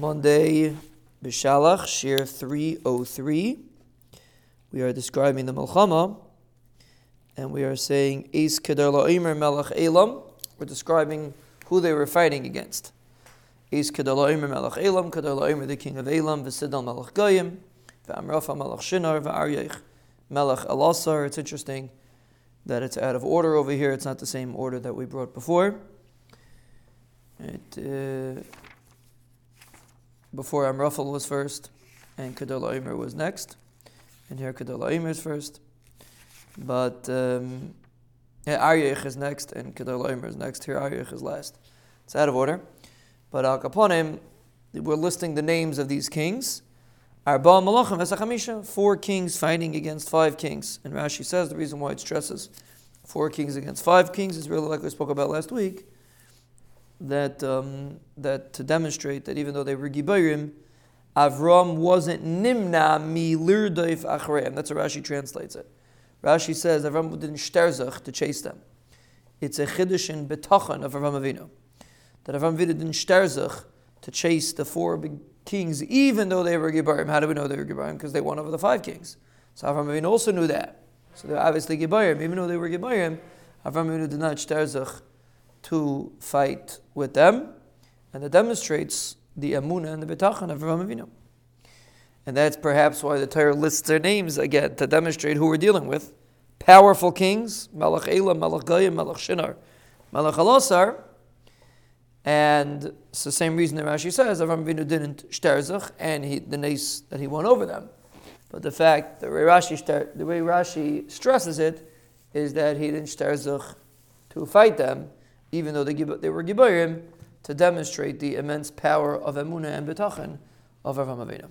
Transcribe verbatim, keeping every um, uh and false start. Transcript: Monday, Bishalach, Shir three oh three. We are describing the Melchama, and we are saying, Eis Kedorlaomer Melech Elam. We're describing who they were fighting against. Eis Kedorlaomer Melech Elam, Kedorlaomer the king of Elam, V'Sidal Melech Gayim, V'Amrafel Melech shinar, V'Aryoch Melech Elasar. It's interesting that it's out of order over here. It's not the same order that we brought before. It... Uh, Before Amrafel was first, and Kedorlaomer was next, and here Kedorlaomer is first. But um, Aryoch is next, and Kedorlaomer is next. Here Aryoch is last. It's out of order. But al kaponim, we're listing the names of these kings. Arba malachim v'sachamisha, four kings fighting against five kings. And Rashi says the reason why it stresses four kings against five kings is really like we spoke about last week. That um, that to demonstrate that even though they were gibborim, Avram wasn't nimna mi lirdayif achreim. That's how Rashi translates it. Rashi says Avram didn't shterzach to chase them. It's a chiddushin betochan of Avram Avinu. That Avram Avinu didn't shterzach to chase the four big kings, even though they were gibborim. How do we know they were gibborim? Because they won over the five kings. So Avram Avinu also knew that. So they were obviously gibborim. Even though they were gibborim, Avram Avinu did not shterzach to fight with them, and that demonstrates the Amunah and the Betachan of Ramavinu. And that's perhaps why the Torah lists their names again, to demonstrate who we're dealing with. Powerful kings, Melech Elam, Melech Gayim, Melech Shinar, Melech Elasar, and it's the same reason that Rashi says Ramavinu didn't shterzach, and he, the nace that he won over them. But the fact, the way Rashi, the way Rashi stresses it, is that he didn't shterzach to fight them, even though they, they were gibborim, to demonstrate the immense power of Emunah and Betachan of Avram Avinu.